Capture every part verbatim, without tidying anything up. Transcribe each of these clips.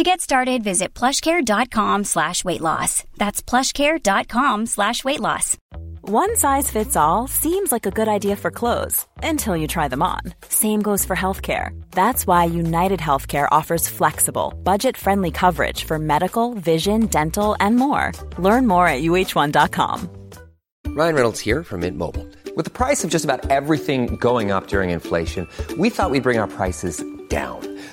To get started, visit plushcare.com slash weight loss. That's plushcare.com slash weight loss. One size fits all seems like a good idea for clothes until you try them on. Same goes for healthcare. That's why United Healthcare offers flexible, budget-friendly coverage for medical, vision, dental, and more. Learn more at U H one dot com. Ryan Reynolds here from Mint Mobile. With the price of just about everything going up during inflation, we thought we'd bring our prices down.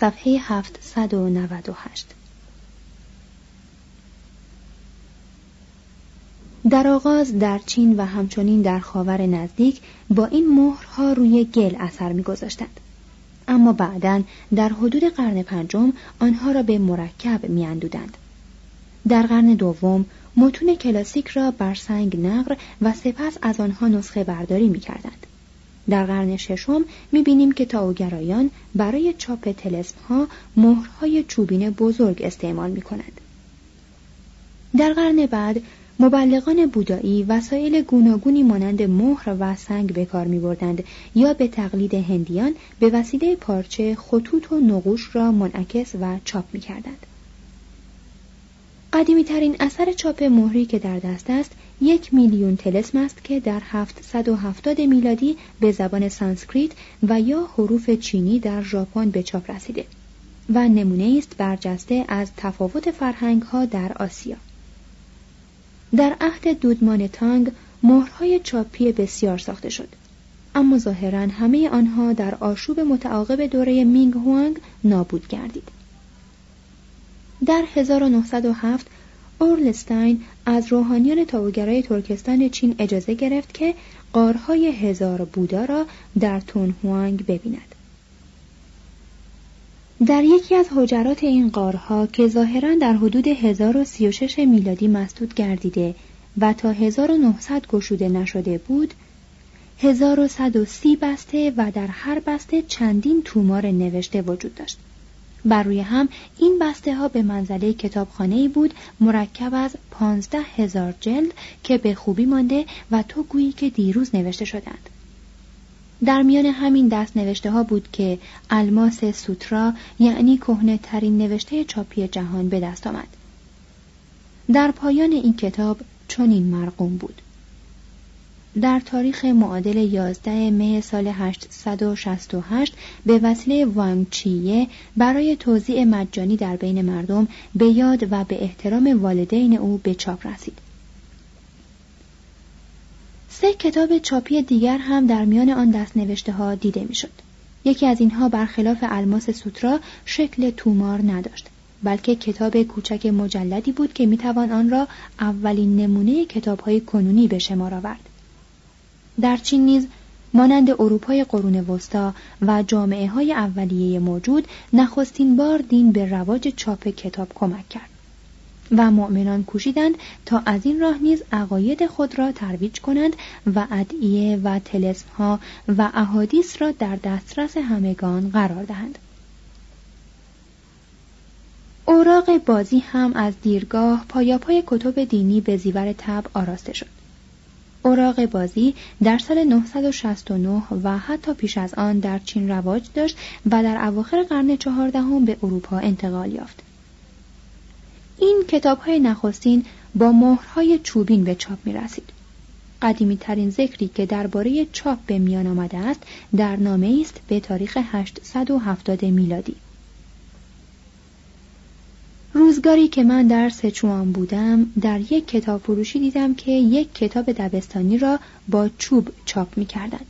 صفحه هفتصد و نود و هشت. در آغاز در چین و همچنین در خاور نزدیک با این مهرها روی گل اثر می‌گذاشتند، اما بعداً در حدود قرن پنجم آنها را به مرکب می‌اندودند. در قرن دوم متون کلاسیک را بر سنگ نقر و سپس از آنها نسخه برداری می‌کردند. در قرن ششم می‌بینیم که تاوگرایان برای چاپ طلسم‌ها مهرهای چوبین بزرگ استعمال می‌کنند. در قرن بعد مبلغان بودایی وسایل گوناگونی مانند مهر و سنگ به کار می‌بردند یا به تقلید هندیان به وسیله پارچه خطوط و نقوش را منعکس و چاپ می‌کردند. قدیمی‌ترین اثر چاپ مهری که در دست است یک میلیون طلسم است که در هفتصد و هفتاد میلادی به زبان سانسکریت و یا حروف چینی در ژاپن به چاپ رسیده و نمونه است برجسته از تفاوت فرهنگ‌ها در آسیا. در عهد دودمان تانگ مهرهای چاپی بسیار ساخته شد، اما ظاهراً همه آنها در آشوب متعاقب دوره مینگ هوانگ نابود گردید. در هزار و نهصد و هفت اورلستاین از روحانیان تاوگرای ترکستان چین اجازه گرفت که غارهای هزار بودا را در تونهوانگ ببیند. در یکی از حجرات این غارها که ظاهراً در حدود هزار و سی و شش میلادی مسدود گردیده و تا هزار و نهصد گشوده نشده بود، هزار و صد و سی بسته و در هر بسته چندین تومار نوشته وجود داشت. بر روی هم این بسته ها به منزله کتابخانه‌ای بود مرکب از پانزده هزار جلد که به خوبی مانده و تو گویی که دیروز نوشته شدند. در میان همین دست نوشته ها بود که الماس سوترا یعنی کهنه‌ترین نوشته چاپی جهان به دست آمد. در پایان این کتاب چنین مرقوم بود: در تاریخ معادل یازده مه سال هشتصد و شصت و هشت به وسیله وانگ چیه برای توزیع مجانی در بین مردم به یاد و به احترام والدین او به چاپ رسید. سه کتاب چاپی دیگر هم در میان آن دست نوشته ها دیده می شد. یکی از اینها برخلاف الماس سوترا شکل تومار نداشت، بلکه کتاب کوچک مجلدی بود که می توان آن را اولین نمونه کتاب های کنونی به شمار آورد. در چین نیز مانند اروپای قرون وسطا و جامعه های اولیه موجود نخستین بار دین به رواج چاپ کتاب کمک کرد و مؤمنان کوشیدند تا از این راه نیز عقاید خود را ترویج کنند و ادعیه و طلسم ها و احادیث را در دسترس همگان قرار دهند. اوراق بازی هم از دیرگاه پایاپای کتب دینی به زیور طبع آراسته شد. اوراق بازی در سال نهصد و شصت و نه و حتی پیش از آن در چین رواج داشت و در اواخر قرن چهاردهم به اروپا انتقال یافت. این کتاب‌های نخستین با مهرهای چوبین به چاپ می‌رسید. قدیمی‌ترین ذکری که درباره چاپ به میان آمده است در نامه‌ای است به تاریخ هشتصد و هفتاد میلادی. روزگاری که من در سچوان بودم در یک کتاب فروشی دیدم که یک کتاب دبستانی را با چوب چاپ می کردند.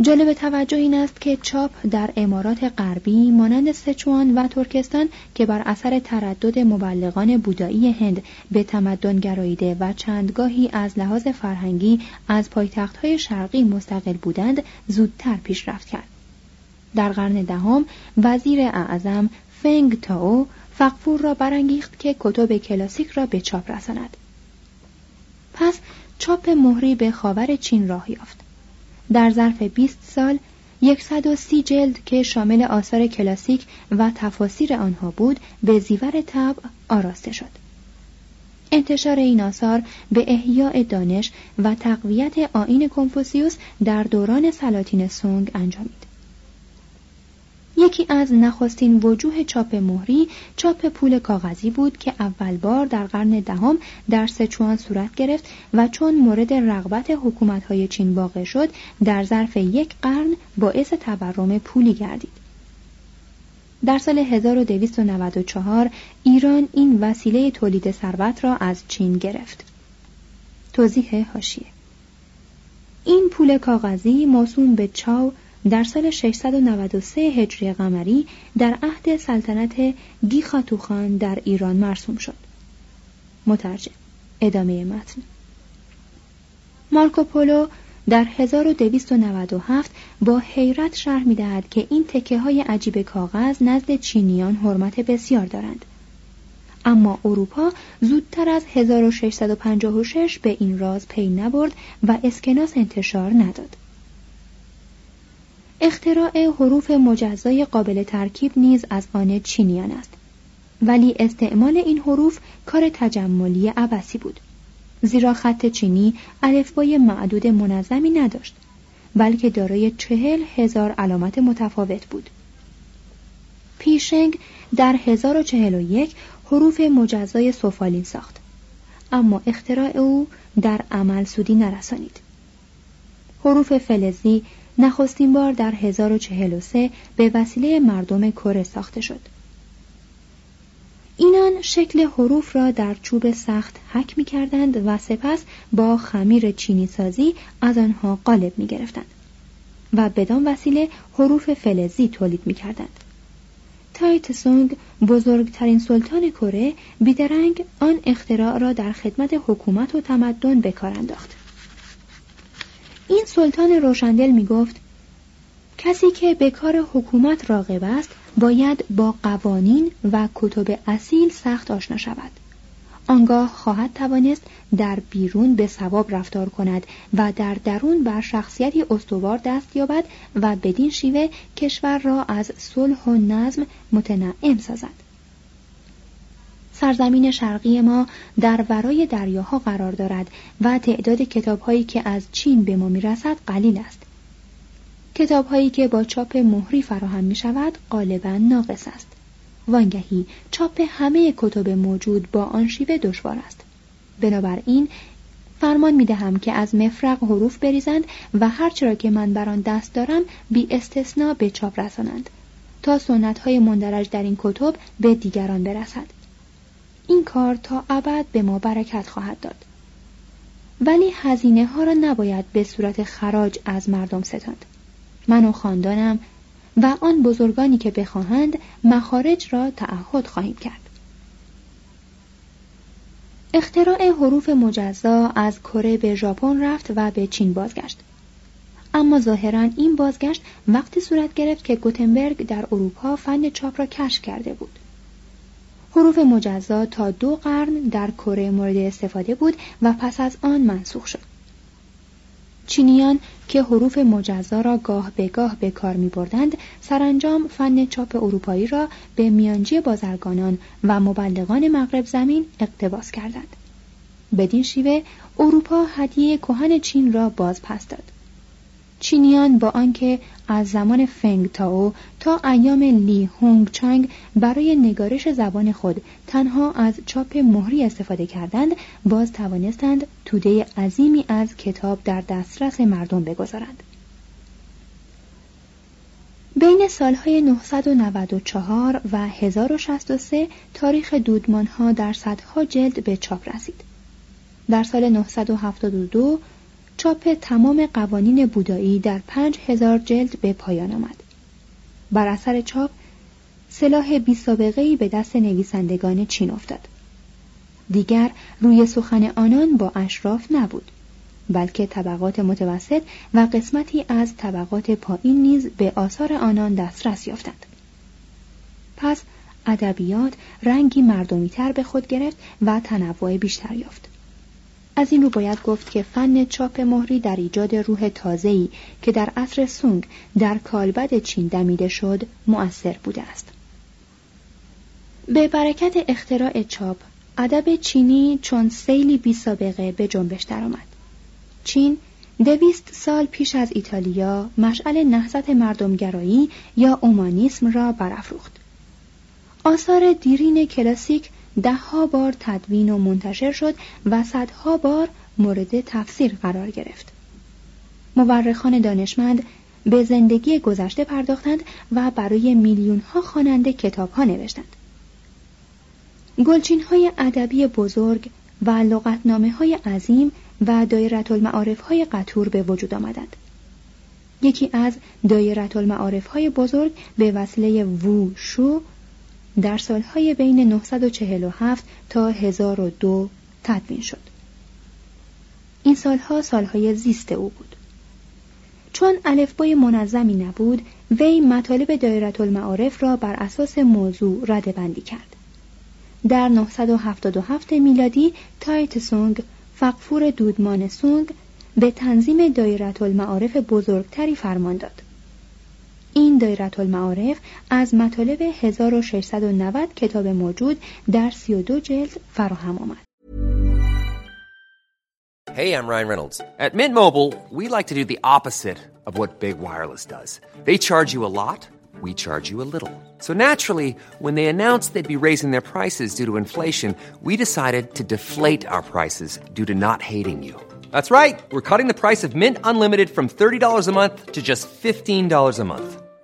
جالب توجه این است که چاپ در امارات غربی مانند سچوان و ترکستان که بر اثر تردد مبلغان بودایی هند به تمدن گراییده و چندگاهی از لحاظ فرهنگی از پایتخت‌های شرقی مستقل بودند زودتر پیشرفت کرد. در قرن دهم وزیر اعظم فنگ تاو فغفور را برانگیخت که کتب کلاسیک را به چاپ رساند. پس چاپ مهری به خاور چین راه یافت. در ظرف بیست سال صد و سی جلد که شامل آثار کلاسیک و تفاسیر آنها بود به زیور طبع آراسته شد. انتشار این آثار به احیاء دانش و تقویت آیین کنفوسیوس در دوران سلاطین سونگ انجامید. یکی از نخستین وجوه چاپ مهری چاپ پول کاغذی بود که اول بار در قرن دهم در سچوان صورت گرفت و چون مورد رغبت حکومت‌های چین واقع شد در ظرف یک قرن باعث تورم پولی گردید. در سال هزار و دویست و نود و چهار ایران این وسیله تولید ثروت را از چین گرفت. توضیح حاشیه: این پول کاغذی موسوم به چاو در سال ششصد و نود و سه هجری قمری در عهد سلطنت گیخاتوخان در ایران مرسوم شد. مترجم. ادامه متن. مارکوپولو در هزار و دویست و نود و هفت با حیرت شرح می‌دهد که این تکه‌های عجیب کاغذ نزد چینیان حرمت بسیار دارند. اما اروپا زودتر از هزار و ششصد و پنجاه و شش به این راز پی نبرد و اسکناس انتشار نداد. اختراع حروف مجزای قابل ترکیب نیز از آن چینیان است، ولی استعمال این حروف کار تجملی عباسی بود، زیرا خط چینی الفبای معدود منظمی نداشت، بلکه دارای چهل هزار علامت متفاوت بود. پیشنگ در هزار و چهل و یک حروف مجزای سفالین ساخت، اما اختراع او در عمل سودی نرسانید. حروف فلزی نخستین بار در هزار و چهل و سه به وسیله مردم کره ساخته شد. اینان شکل حروف را در چوب سخت حک می کردند و سپس با خمیر چینی سازی از آنها قالب می گرفتند و بدان وسیله حروف فلزی تولید می کردند. تایت سونگ بزرگترین سلطان کره بیدرنگ آن اختراع را در خدمت حکومت و تمدن به کار انداخت. این سلطان روشندل می گفت کسی که به کار حکومت راغب است باید با قوانین و کتب اصیل سخت آشنا شود. آنگاه خواهد توانست در بیرون به صواب رفتار کند و در درون بر شخصیتی استوار دست یابد و بدین شیوه کشور را از صلح و نظم متنعم سازد. سرزمین شرقی ما در ورای دریاها قرار دارد و تعداد کتاب‌هایی که از چین به ما می‌رسد قلیل است. کتاب‌هایی که با چاپ مهری فراهم می‌شود غالباً ناقص است. وانگهی چاپ همه کتاب موجود با آن شیوه دشوار است. بنابراین فرمان می‌دهم که از مفرق حروف بریزند و هرچه را که من بر آن دست دارم بی استثنا به چاپ رسانند تا سنت‌های مندرج در این کتاب به دیگران برسد. این کار تا ابد به ما برکت خواهد داد. ولی هزینه ها را نباید به صورت خراج از مردم ستاند. من و خاندانم و آن بزرگانی که بخواهند مخارج را تعهد خواهیم کرد. اختراع حروف مجزا از کره به ژاپن رفت و به چین بازگشت. اما ظاهراً این بازگشت وقتی صورت گرفت که گوتنبرگ در اروپا فن چاپ را کشف کرده بود. حروف مجزا تا دو قرن در کره مورد استفاده بود و پس از آن منسوخ شد. چینیان که حروف مجزا را گاه به گاه به کار می بردند، سرانجام فن چاپ اروپایی را به میانجی بازرگانان و مبلغان مغرب زمین اقتباس کردند. بدین شیوه اروپا هدیه کهن چین را باز پس داد. چینیان با آنکه از زمان فنگ تاو تا ایام لی هونگ چانگ برای نگارش زبان خود تنها از چاپ مهری استفاده کردند، باز توانستند توده عظیمی از کتاب در دسترس مردم بگذارند. بین سالهای نهصد و نود و چهار و هزار و شصت و سه تاریخ دودمان‌ها در صدها جلد به چاپ رسید. در سال نهصد و هفتاد و دو چاپ تمام قوانین بودایی در پنج هزار جلد به پایان آمد. بر اثر چاپ سلاح بی سابقه‌ای به دست نویسندگان چین افتاد. دیگر روی سخن آنان با اشراف نبود، بلکه طبقات متوسط و قسمتی از طبقات پایین نیز به آثار آنان دسترس یافتند. پس ادبیات رنگی مردمی‌تر به خود گرفت و تنوع بیشتر یافت. از این رو باید گفت که فن چاپ مهری در ایجاد روح تازه‌ای که در عصر سونگ در کالبد چین دمیده شد مؤثر بوده است. به برکت اختراع چاپ، ادب چینی چون سیلی بی سابقه به جنبش درآمد. چین دویست سال پیش از ایتالیا مشعل نهضت مردمگرایی یا اومانیسم را برافروخت. آثار دیرین کلاسیک دهها بار تدوین و منتشر شد و صدها بار مورد تفسیر قرار گرفت. مورخان دانشمند به زندگی گذشته پرداختند و برای میلیون‌ها خواننده کتاب‌ها نوشتند. گلچین‌های ادبی بزرگ و لغتنامه‌های عظیم و دایرةالمعارف‌های قطور به وجود آمدند. یکی از دایرةالمعارف‌های بزرگ به وسیله وو شو در سالهای بین نهصد و چهل و هفت تا هزار و دو تدوین شد. این سالها سالهای زیست او بود. چون الفبای منظمی نبود، وی مطالب دایرةالمعارف را بر اساس موضوع رده‌بندی کرد. در نهصد و هفتاد و هفت میلادی تایت سونگ، فقفور دودمان سونگ، به تنظیم دایرةالمعارف بزرگتری فرمان داد. این دایرةالمعارف از مطالب هزار و ششصد و نود کتاب موجود در سی و دو جلد فراهم آمد. Hey, I'm Ryan Reynolds. At Mint Mobile, we like to do the opposite of what Big Wireless does. They charge you a lot, we charge you a little. So naturally, when they announced they'd be raising their prices due to inflation, we decided to deflate our prices due to not hating you. That's right. We're cutting the price of Mint Unlimited from thirty dollars a month to just fifteen dollars a month.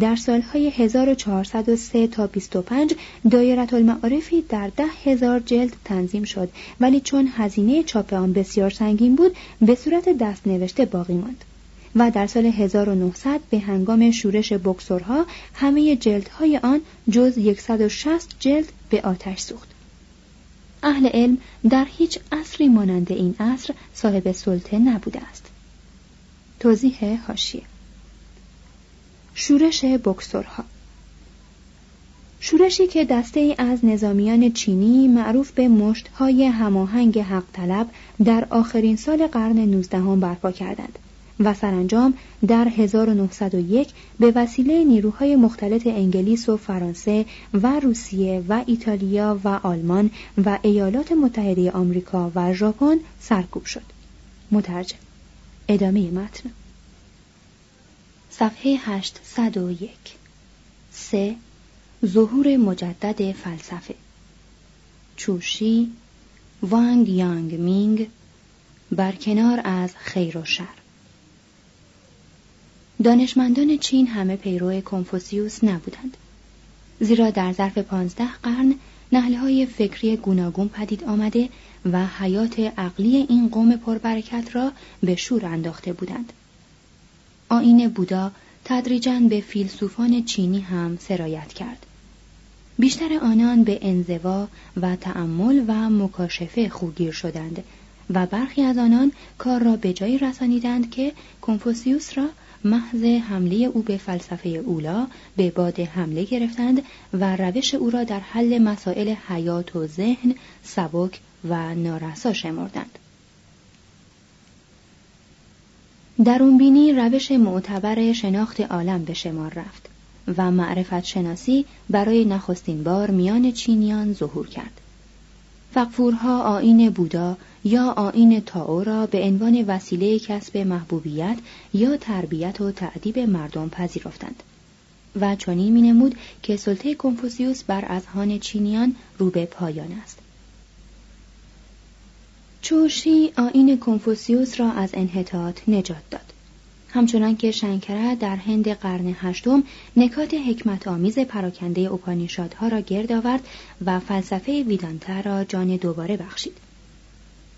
در سالهای هزار و چهارصد و سه تا بیست و پنج دایرةالمعارفی در ده هزار جلد تنظیم شد، ولی چون هزینه چاپ آن بسیار سنگین بود به صورت دست نوشته باقی ماند و در سال هزار و نهصد به هنگام شورش بکسورها همه جلدهای آن جز صد و شصت جلد به آتش سوخت. اهل علم در هیچ عصری مانند این عصر صاحب سلطه نبوده است. توضیح حاشیه: شورش بکسورها، شورشی که دسته‌ای از نظامیان چینی معروف به مشت‌های هماهنگ حق طلب در آخرین سال قرن نوزدهم برپا کردند و سرانجام در هزار و نهصد و یک به وسیله نیروهای مختلط انگلیس و فرانسه و روسیه و ایتالیا و آلمان و ایالات متحده آمریکا و ژاپن سرکوب شد. مترجم. ادامه متن. صفحه هشتصد و یک. سه. ظهور مجدد فلسفه. چوشی وانگ یانگ مینگ، برکنار از خیر و شر. دانشمندان چین همه پیرو کنفوسیوس نبودند، زیرا در ظرف پانزده قرن نهله‌های فکری گوناگون پدید آمده و حیات عقلی این قوم پربرکت را به شور انداخته بودند. آیین بودا تدریجاً به فیلسوفان چینی هم سرایت کرد. بیشتر آنان به انزوا و تأمل و مکاشفه خوگیر شدند و برخی از آنان کار را به جایی رسانیدند که کنفوسیوس را محض حمله او به فلسفه اولا به باد حمله گرفتند و روش او را در حل مسائل حیات و ذهن سبک و نارسا شمردند. درونبینی روش معتبر شناخت عالم به شمار رفت و معرفت شناسی برای نخستین بار میان چینیان ظهور کرد. فقفورها آیین بودا یا آیین تائو را به عنوان وسیله کسب محبوبیت یا تربیت و تأدیب مردم پذیرفتند و چنین می‌نمود که سلطه کنفوسیوس بر اذهان چینیان رو به پایان است. چوشی آیین کنفوسیوس را از انحطاط نجات داد. همچنان که شنکره در هند قرن هشتم نکات حکمت آمیز پراکنده اپانیشادها را گرد آورد و فلسفه ویدانتا را جان دوباره بخشید.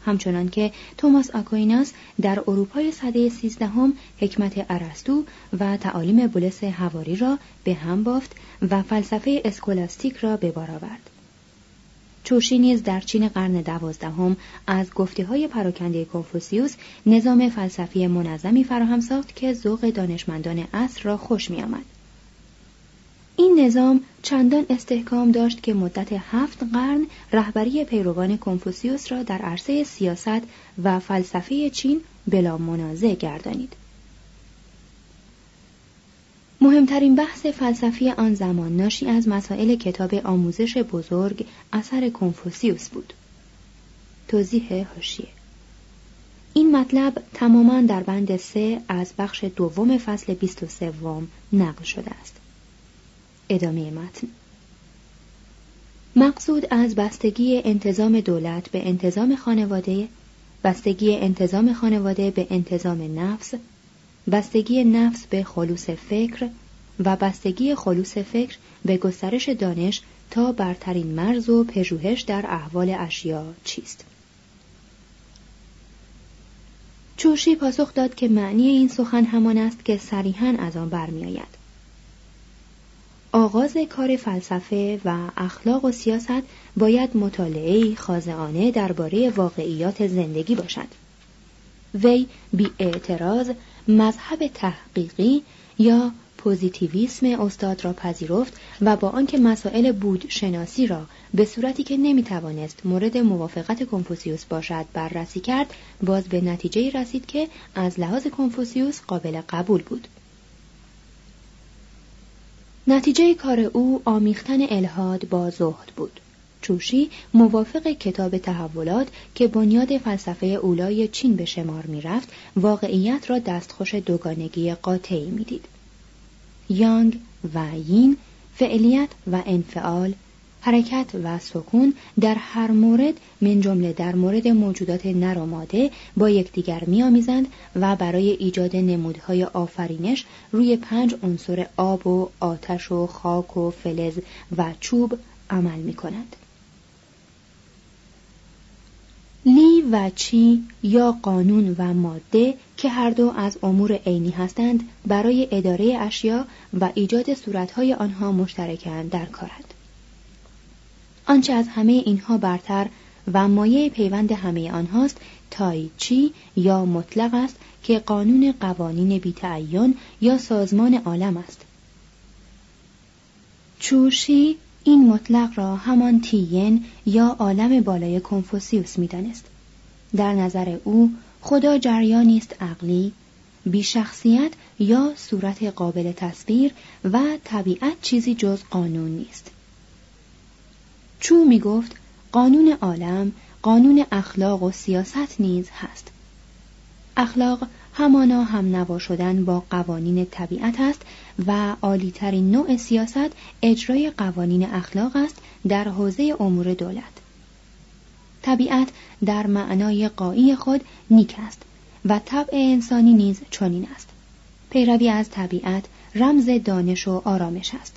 همچنان که توماس آکویناس در اروپای سده سیزدهم حکمت ارسطو و تعالیم بولس حواری را به هم بافت و فلسفه اسکولاستیک را به بار آورد. چوشی نیز در چین قرن دوازدهم از گفته‌های پراکنده کنفوسیوس نظام فلسفی منظمی فراهم ساخت که ذوق دانشمندان عصر را خوش می‌آمد. این نظام چندان استحکام داشت که مدت هفت قرن رهبری پیروان کنفوسیوس را در عرصه سیاست و فلسفه چین بلا منازع گردانید. مهمترین بحث فلسفی آن زمان ناشی از مسائل کتاب آموزش بزرگ اثر کنفوسیوس بود. توضیح حاشیه: این مطلب تماما در بند سه از بخش دوم فصل بیست و سه نقل شده است. ادامه متن. مقصود از بستگی انتظام دولت به انتظام خانواده، بستگی انتظام خانواده به انتظام نفس، بستگی نفس به خلوص فکر و بستگی خلوص فکر به گسترش دانش تا برترین مرز و پژوهش در احوال اشیا چیست؟ چوشی پاسخ داد که معنی این سخن همان است که صریحاً از آن برمی آید. آغاز کار فلسفه و اخلاق و سیاست باید مطالعه‌ای خاضعانه درباره واقعیات زندگی باشد. وی بی اعتراض مذهب تحقیقی یا پوزیتیویسم استاد را پذیرفت و با آنکه مسائل بود شناسی را به صورتی که نمیتوانست مورد موافقت کنفوسیوس باشد بررسی کرد، باز به نتیجه رسید که از لحاظ کنفوسیوس قابل قبول بود. نتیجه کار او آمیختن الحاد با زهد بود. چوشی موافق کتاب تحولات که بنیاد فلسفه اولای چین به شمار می رفت، واقعیت را دستخوش دوگانگی قاطعی می دید. یانگ و یین، فعلیت و انفعال، حرکت و سکون در هر مورد من جمله در مورد موجودات نر و ماده با یکدیگر می‌آمیزند و برای ایجاد نمودهای آفرینش روی پنج عنصر آب و آتش و خاک و فلز و چوب عمل می‌کنند. لی و چی یا قانون و ماده که هر دو از امور عینی هستند، برای اداره اشیا و ایجاد صورت‌های آنها مشترکند در کارند. آنچه از همه اینها برتر و مایه پیوند همه آنهاست تای چی یا مطلق است که قانون قوانین بی‌تعین یا سازمان عالم است. چوشی این مطلق را همان تیین یا عالم بالای کنفوسیوس می دانست. در نظر او خدا جریانی است عقلی، بیشخصیت یا صورت قابل تصویر و طبیعت چیزی جز قانون نیست. چو می گفت قانون عالم، قانون اخلاق و سیاست نیز هست. اخلاق همانا هم نوا شدن با قوانین طبیعت است و عالی‌ترین نوع سیاست اجرای قوانین اخلاق است در حوزه امور دولت. طبیعت در معنای قایی خود نیک است و طبع انسانی نیز چنین است. پیروی از طبیعت رمز دانش و آرامش است.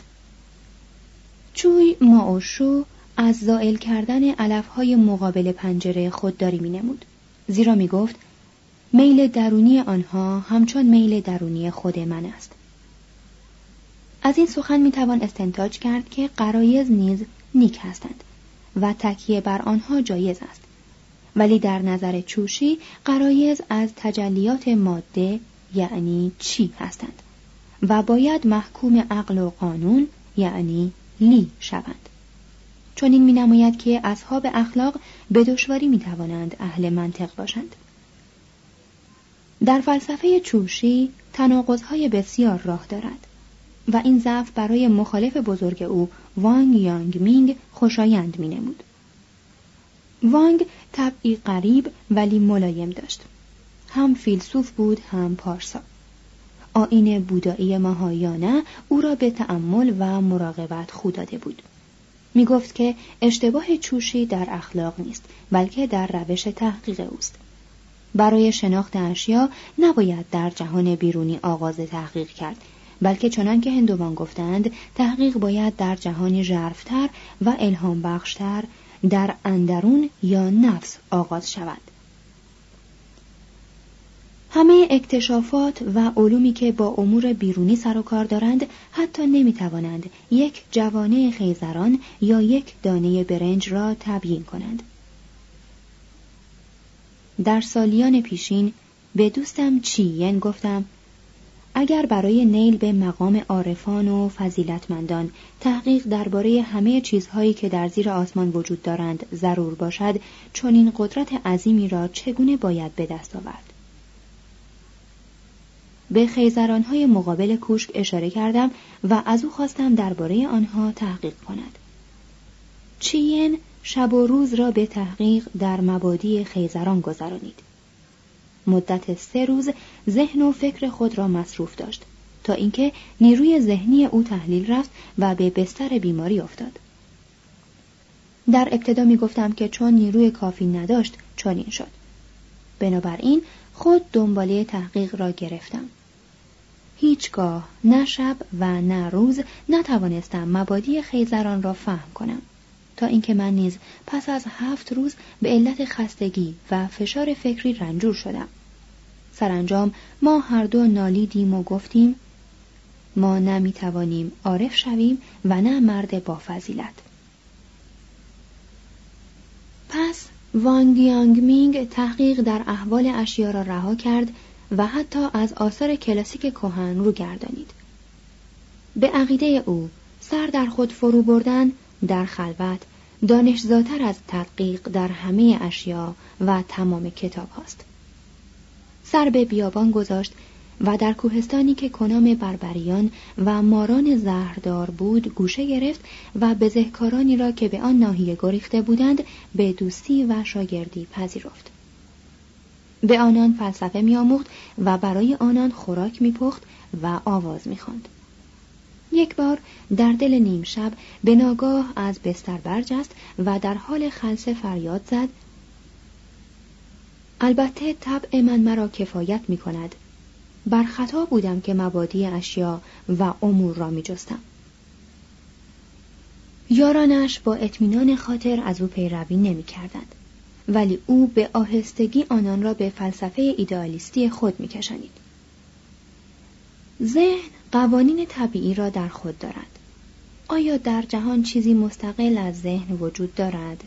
چوی ماوشو از زائل کردن علف‌های مقابل پنجره خودداری می‌نمود، زیرا می‌گفت میل درونی آنها همچون میل درونی خود من است. از این سخن میتوان استنتاج کرد که غرایز نیز نیک هستند و تکیه بر آنها جایز است ولی در نظر چوشی غرایز از تجلیات ماده یعنی چی هستند و باید محکوم عقل و قانون یعنی لی شوند. چون این می نماید که اصحاب اخلاق به دشواری می توانند اهل منطق باشند. در فلسفه چوشی تناقض‌های بسیار راه دارد و این ضعف برای مخالف بزرگ او وانگ یانگ مینگ خوشایند می نمود. وانگ طبعی قریب ولی ملایم داشت. هم فیلسوف بود هم پارسا. آیین بودایی ماهایانه او را به تأمل و مراقبت خو داده بود. می گفت که اشتباه چوشی در اخلاق نیست بلکه در روش تحقیق اوست. برای شناخت اشیا نباید در جهان بیرونی آغاز تحقیق کرد بلکه چنان که هندوان گفتند تحقیق باید در جهان ژرف‌تر و الهام بخشتر در اندرون یا نفس آغاز شود. همه اکتشافات و علومی که با امور بیرونی سر و کار دارند حتی نمیتوانند یک جوانه خیزران یا یک دانه برنج را تبیین کنند. در سالیان پیشین به دوستم چیین گفتم اگر برای نیل به مقام عارفان و فضیلتمندان تحقیق درباره همه چیزهایی که در زیر آسمان وجود دارند ضرور باشد، چنین قدرت عظیمی را چگونه باید به دست آورد؟ به خیزرانهای مقابل کوشک اشاره کردم و از او خواستم درباره آنها تحقیق کند. چیین شب و روز را به تحقیق در مبادی خیزران گذرانید. مدت سه روز ذهن و فکر خود را مصروف داشت تا اینکه نیروی ذهنی او تحلیل رفت و به بستر بیماری افتاد. در ابتدا می گفتم که چون نیروی کافی نداشت چنین شد. بنابراین خود دنباله تحقیق را گرفتم. هیچگاه نه شب و نه روز نتوانستم مبادی خیزران را فهم کنم تا اینکه من نیز پس از هفت روز به علت خستگی و فشار فکری رنجور شدم. سرانجام ما هر دو نالیدیم و گفتیم ما نمی توانیم عارف شویم و نه مرد با فضیلت. پس وانگ یانگ مینگ تحقیق در احوال اشیا را رها کرد و حتی از آثار کلاسیک کهن رو گردانید. به عقیده او سر در خود فرو بردن در خلوت دانشزاتر از تحقیق در همه اشیا و تمام کتاب هاست. سر به بیابان گذاشت و در کوهستانی که کنام بربریان و ماران زهردار بود گوشه گرفت و بزهکارانی را که به آن ناحیه گریخته بودند به دوستی و شاگردی پذیرفت. به آنان فلسفه می‌آموخت و برای آنان خوراک می‌پخت و آواز می‌خواند. یک بار در دل نیم شب به ناگاه از بستر برجست و در حال خلسه فریاد زد البته طبع من مرا کفایت می کند. بر خطا بودم که مبادی اشیا و امور را می جستم. یارانش با اطمینان خاطر از او پیروی نمی کردند. ولی او به آهستگی آنان را به فلسفه ایدئالیستی خود می کشانید. ذهن قوانین طبیعی را در خود دارد. آیا در جهان چیزی مستقل از ذهن وجود دارد؟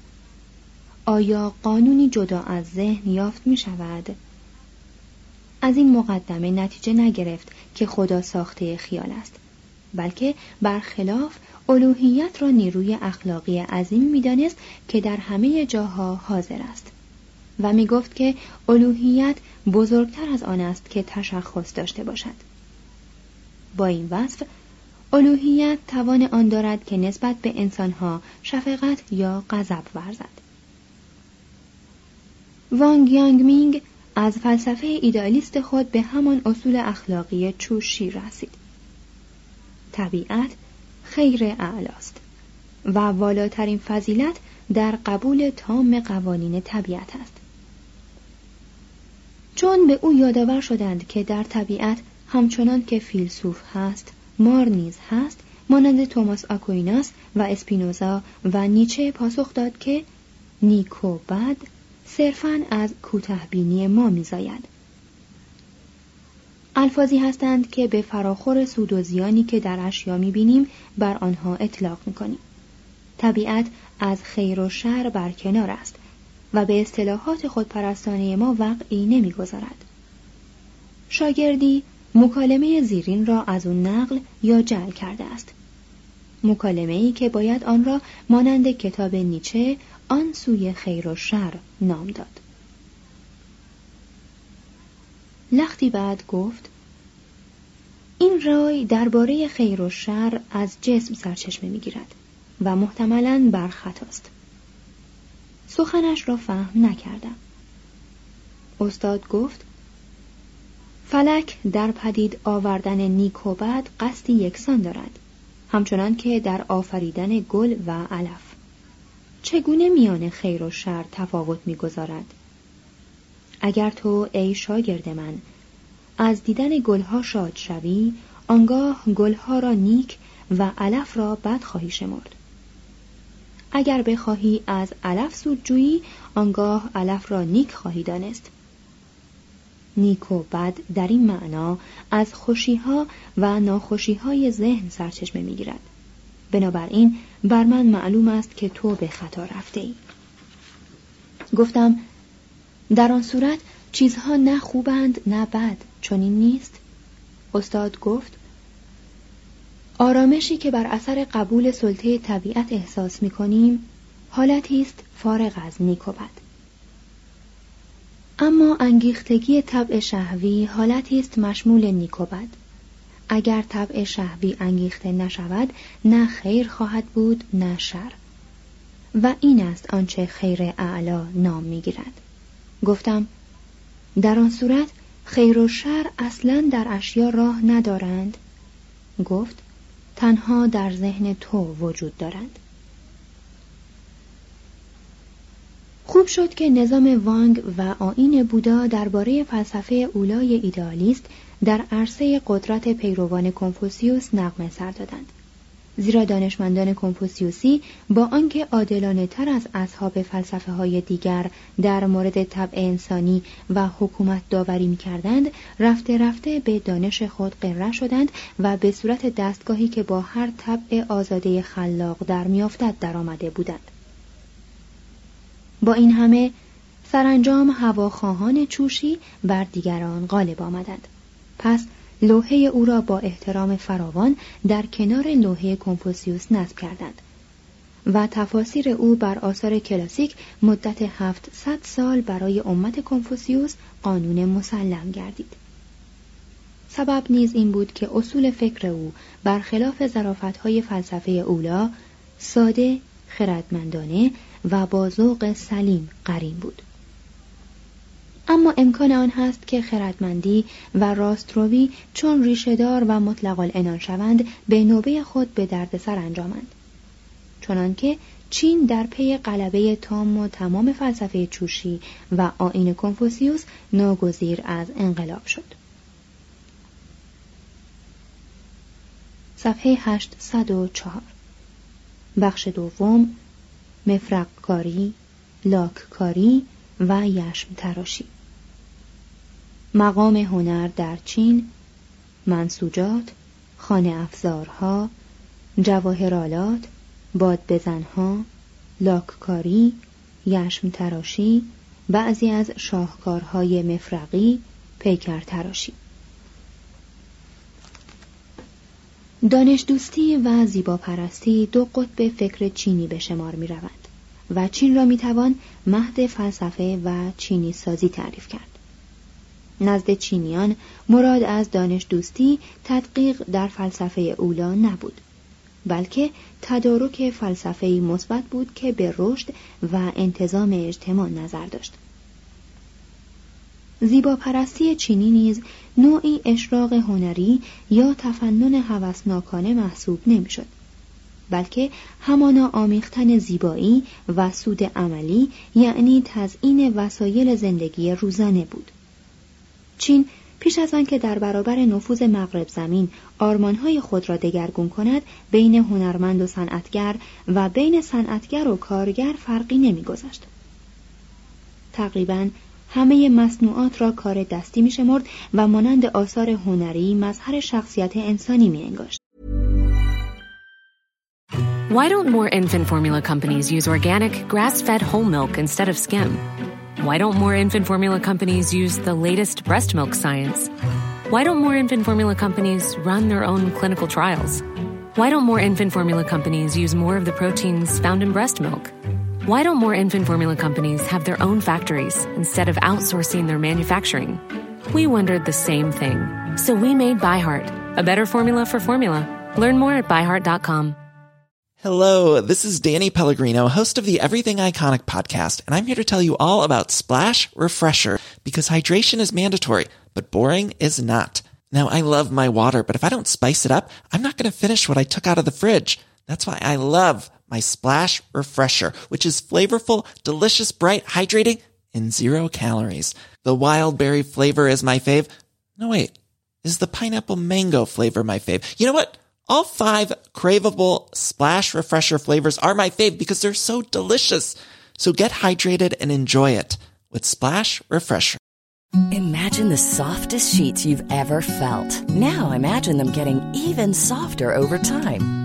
آیا قانونی جدا از ذهن یافت می شود؟ از این مقدمه نتیجه نگرفت که خدا ساخته خیال است، بلکه برخلاف الوهیت را نیروی اخلاقی عظیم می دانست که در همه جاها حاضر است و می گفت که الوهیت بزرگتر از آن است که تشخص داشته باشد. با این وصف، الوهیت توان آن دارد که نسبت به انسانها شفقت یا غضب ورزد. وانگ یانگ مینگ از فلسفه ایدئالیست خود به همان اصول اخلاقی چوشی رسید. طبیعت خیر اعلاست و والاترین فضیلت در قبول تام قوانین طبیعت است. چون به او یادآور شدند که در طبیعت همچنان که فیلسوف هست، مار نیز هست، مانند توماس آکویناس و اسپینوزا و نیچه پاسخ داد که نیک و بد صرفاً از کوتاه‌بینی ما می‌زاید. الفاظی هستند که به فراخور سود و زیانی که در اشیا می‌بینیم بر آنها اطلاق می‌کنیم. طبیعت از خیر و شر برکنار است و به اصطلاحات خودپرستانه ما وقعی نمی‌گذارد. شاگردی مکالمه زیرین را از اون نقل یا جعل کرده است. مکالمه‌ای که باید آن را مانند کتاب نیچه آن سوی خیر و شر نام داد. لختی بعد گفت این رای درباره خیر و شر از جسم سرچشمه می‌گیرد و محتملاً بر خطاست. سخنش را فهم نکردم. استاد گفت فلک در پدید آوردن نیک و بد قصدی یکسان دارد، همچنان که در آفریدن گل و علف. چگونه میان خیر و شر تفاوت می‌گذارد؟ اگر تو ای شاگرد من از دیدن گلها شاد شوی، آنگاه گلها را نیک و علف را بد خواهی شمرد. اگر بخواهی از علف سود جویی، آنگاه علف را نیک خواهی دانست. نیک و بد در این معنا از خوشیها و ناخوشیهای ذهن سرچشمه می‌گیرد. بنابراین بر من معلوم است که تو به خطا رفته‌ای. گفتم در آن صورت چیزها نه خوبند نه بد، چون این نیست؟ استاد گفت آرامشی که بر اثر قبول سلطه طبیعت احساس می‌کنیم حالتی است فارغ از نیک و بد. اما انگیختگی طبع شهوی حالتی است مشمول نیک و بد. اگر طبع شهوی انگیخته نشود، نه خیر خواهد بود نه شر، و این است آنچه خیر اعلا نام می‌گیرد. گفتم در آن صورت خیر و شر اصلاً در اشیا راه ندارند؟ گفت تنها در ذهن تو وجود دارند. خوب شد که نظام وانگ و آیین بودا درباره فلسفه اولای ایدئالیست در عرصه قدرت پیروان کنفوسیوس نغمه سر دادند، زیرا دانشمندان کنفوسیوسی با آنکه عادلانه تر از اصحاب فلسفه های دیگر در مورد طبع انسانی و حکومت داوری می کردند، رفته رفته به دانش خود غره شدند و به صورت دستگاهی که با هر طبع آزاده خلاق در می افتد در آمده بودند. با این همه سرانجام هواخواهان چوشی بر دیگران غالب آمدند. پس لوحه او را با احترام فراوان در کنار لوحه کنفوسیوس نصب کردند و تفاسیر او بر آثار کلاسیک مدت هفتصد سال برای امت کنفوسیوس قانون مسلم گردید. سبب نیز این بود که اصول فکر او برخلاف ظرافت‌های فلسفه اولا ساده، خردمندانه و با ذوق سلیم قرین بود. اما امکان آن هست که خردمندی و راستروی چون ریشه‌دار و مطلق العنان شوند، به نوبه خود به دردسر انجامند. چنانکه چین در پی غلبه تام و تمام فلسفه چوشی و آیین کنفوسیوس ناگزیر از انقلاب شد. صفحه هشتصد و چهار، بخش دوم، مفرق کاری، لاک کاری و یشم تراشی. مقام هنر در چین، منسوجات، خانه افزارها، جواهرالات، بادبزنها، لاک کاری، یشم تراشی، بعضی از شاهکارهای مفرقی، پیکر تراشی. دانش دوستی و زیبا پرستی دو قطب فکر چینی به شمار می روند و چین را می توان مهد فلسفه و چینی سازی تعریف کرد. نزد چینیان مراد از دانش دوستی تدقیق در فلسفه اولا نبود، بلکه تدارک فلسفه‌ای مثبت بود که به رشد و انتظام اجتماع نظر داشت. زیبا پرستی چینی نیز نوعی اشراق هنری یا تفنن هوسناکانه محسوب نمی‌شد، بلکه همانا آمیختن زیبایی و سود عملی، یعنی تزیین وسایل زندگی روزانه بود. چین پیش از آن که در برابر نفوذ مغرب زمین آرمانهای خود را دگرگون کند، بین هنرمند و صنعتگر و بین صنعتگر و کارگر فرقی نمی‌گذاشت. تقریباً همه مصنوعات را کار دستی می‌شمرد و مانند آثار هنری مظهر شخصیت انسانی می‌انگاشت. Why don't more infant formula companies use organic, grass-fed whole milk instead of skim? Why don't more infant formula companies use the latest breast milk science? Why don't more infant formula companies run their own clinical trials? Why don't more infant formula companies use more of the proteins found in breast milk? Why don't more infant formula companies have their own factories instead of outsourcing their manufacturing? We wondered the same thing. So we made ByHeart, a better formula for formula. Learn more at by heart dot com. Hello, this is Danny Pellegrino, host of the Everything Iconic podcast, and I'm here to tell you all about Splash Refresher, because hydration is mandatory, but boring is not. Now, I love my water, but if I don't spice it up, I'm not going to finish what I took out of the fridge. That's why I love my Splash Refresher, which is flavorful, delicious, bright, hydrating, and zero calories. The wild berry flavor is my fave. No, wait, is the pineapple mango flavor my fave? You know what? All five craveable Splash Refresher flavors are my fave because they're so delicious. So get hydrated and enjoy it with Splash Refresher. Imagine the softest sheets you've ever felt. Now imagine them getting even softer over time.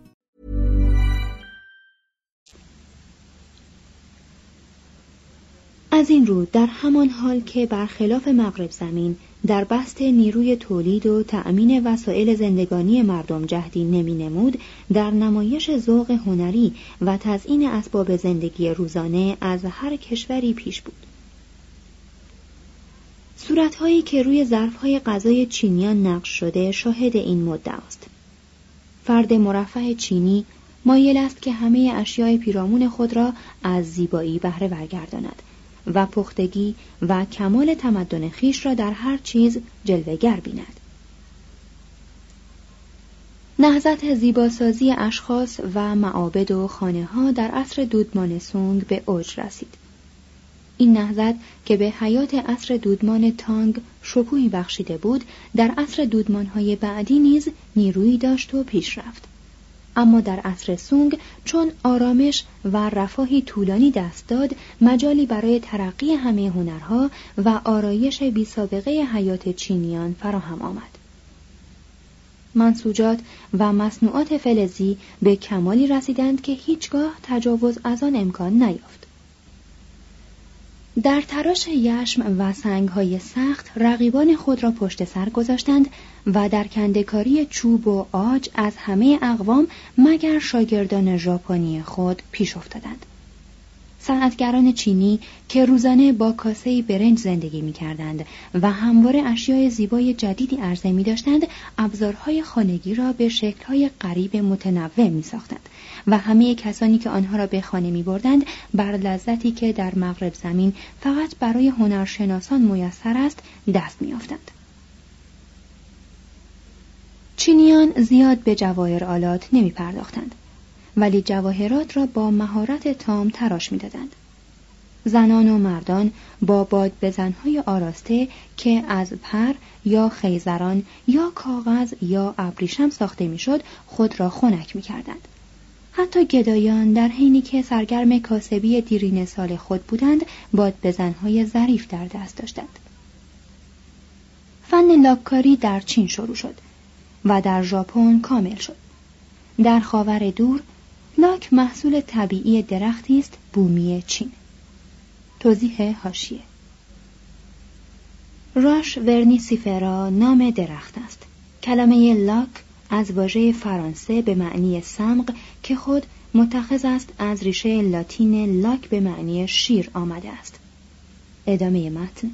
از این رو در همان حال که برخلاف مغرب زمین در بسط نیروی تولید و تأمین وسایل زندگانی مردم جهدی نمی نمود، در نمایش ذوق هنری و تزیین اسباب زندگی روزانه از هر کشوری پیش بود. صورت‌هایی که روی ظرف‌های غذای چینیان نقش شده شاهد این مدعا است. فرد مرفه چینی مایل است که همه اشیای پیرامون خود را از زیبایی بهره برگرداند و پختگی و کمال تمدن خیش را در هر چیز جلوه‌گر بیند. نهضت زیباسازی اشخاص و معابد و خانه‌ها در عصر دودمان سونگ به اوج رسید. این نهضت که به حیات عصر دودمان تانگ شکوهی بخشیده بود، در عصر دودمان‌های بعدی نیز نیرویی داشت و پیش رفت. اما در عصر سونگ چون آرامش و رفاهی طولانی دست داد، مجالی برای ترقی همه هنرها و آرایش بیسابقه حیات چینیان فراهم آمد. منسوجات و مصنوعات فلزی به کمالی رسیدند که هیچگاه تجاوز از آن امکان نیافت. در تراش یشم و سنگ‌های سخت رقیبان خود را پشت سر گذاشتند و در کنده‌کاری چوب و عاج از همه اقوام مگر شاگردان ژاپنی خود پیش افتادند. صنعتگران چینی که روزانه با کاسه برنج زندگی می‌کردند و همواره اشیای زیبای جدیدی عرضه می‌داشتند، ابزارهای خانگی را به شکل‌های غریب متنوع می‌ساختند و همه کسانی که آنها را به خانه می‌بردند بر لذتی که در مغرب زمین فقط برای هنرشناسان میسر است دست می‌یافتند. چینیان زیاد به جواهرآلات نمی‌پرداختند، ولی جواهرات را با مهارت تام تراش می‌دادند. زنان و مردان با باد بزن‌های آراسته که از پر یا خیزران یا کاغذ یا ابریشم ساخته می‌شد خود را خنک می‌کردند. حتی گدایان در حینی که سرگرم کاسبی دیرینه سال خود بودند، باد بزن‌های ظریف در دست داشتند. فن لاک‌کاری در چین شروع شد و در ژاپن کامل شد. در خاور دور، لاک محصول طبیعی درختی است بومی چین. توضیح حاشیه: راش ورنیسیفرا نام درخت است. کلمه لاک از واژه فرانسه به معنی سمغ که خود متخذ است از ریشه لاتین لاک به معنی شیر آمده است. ادامه متن.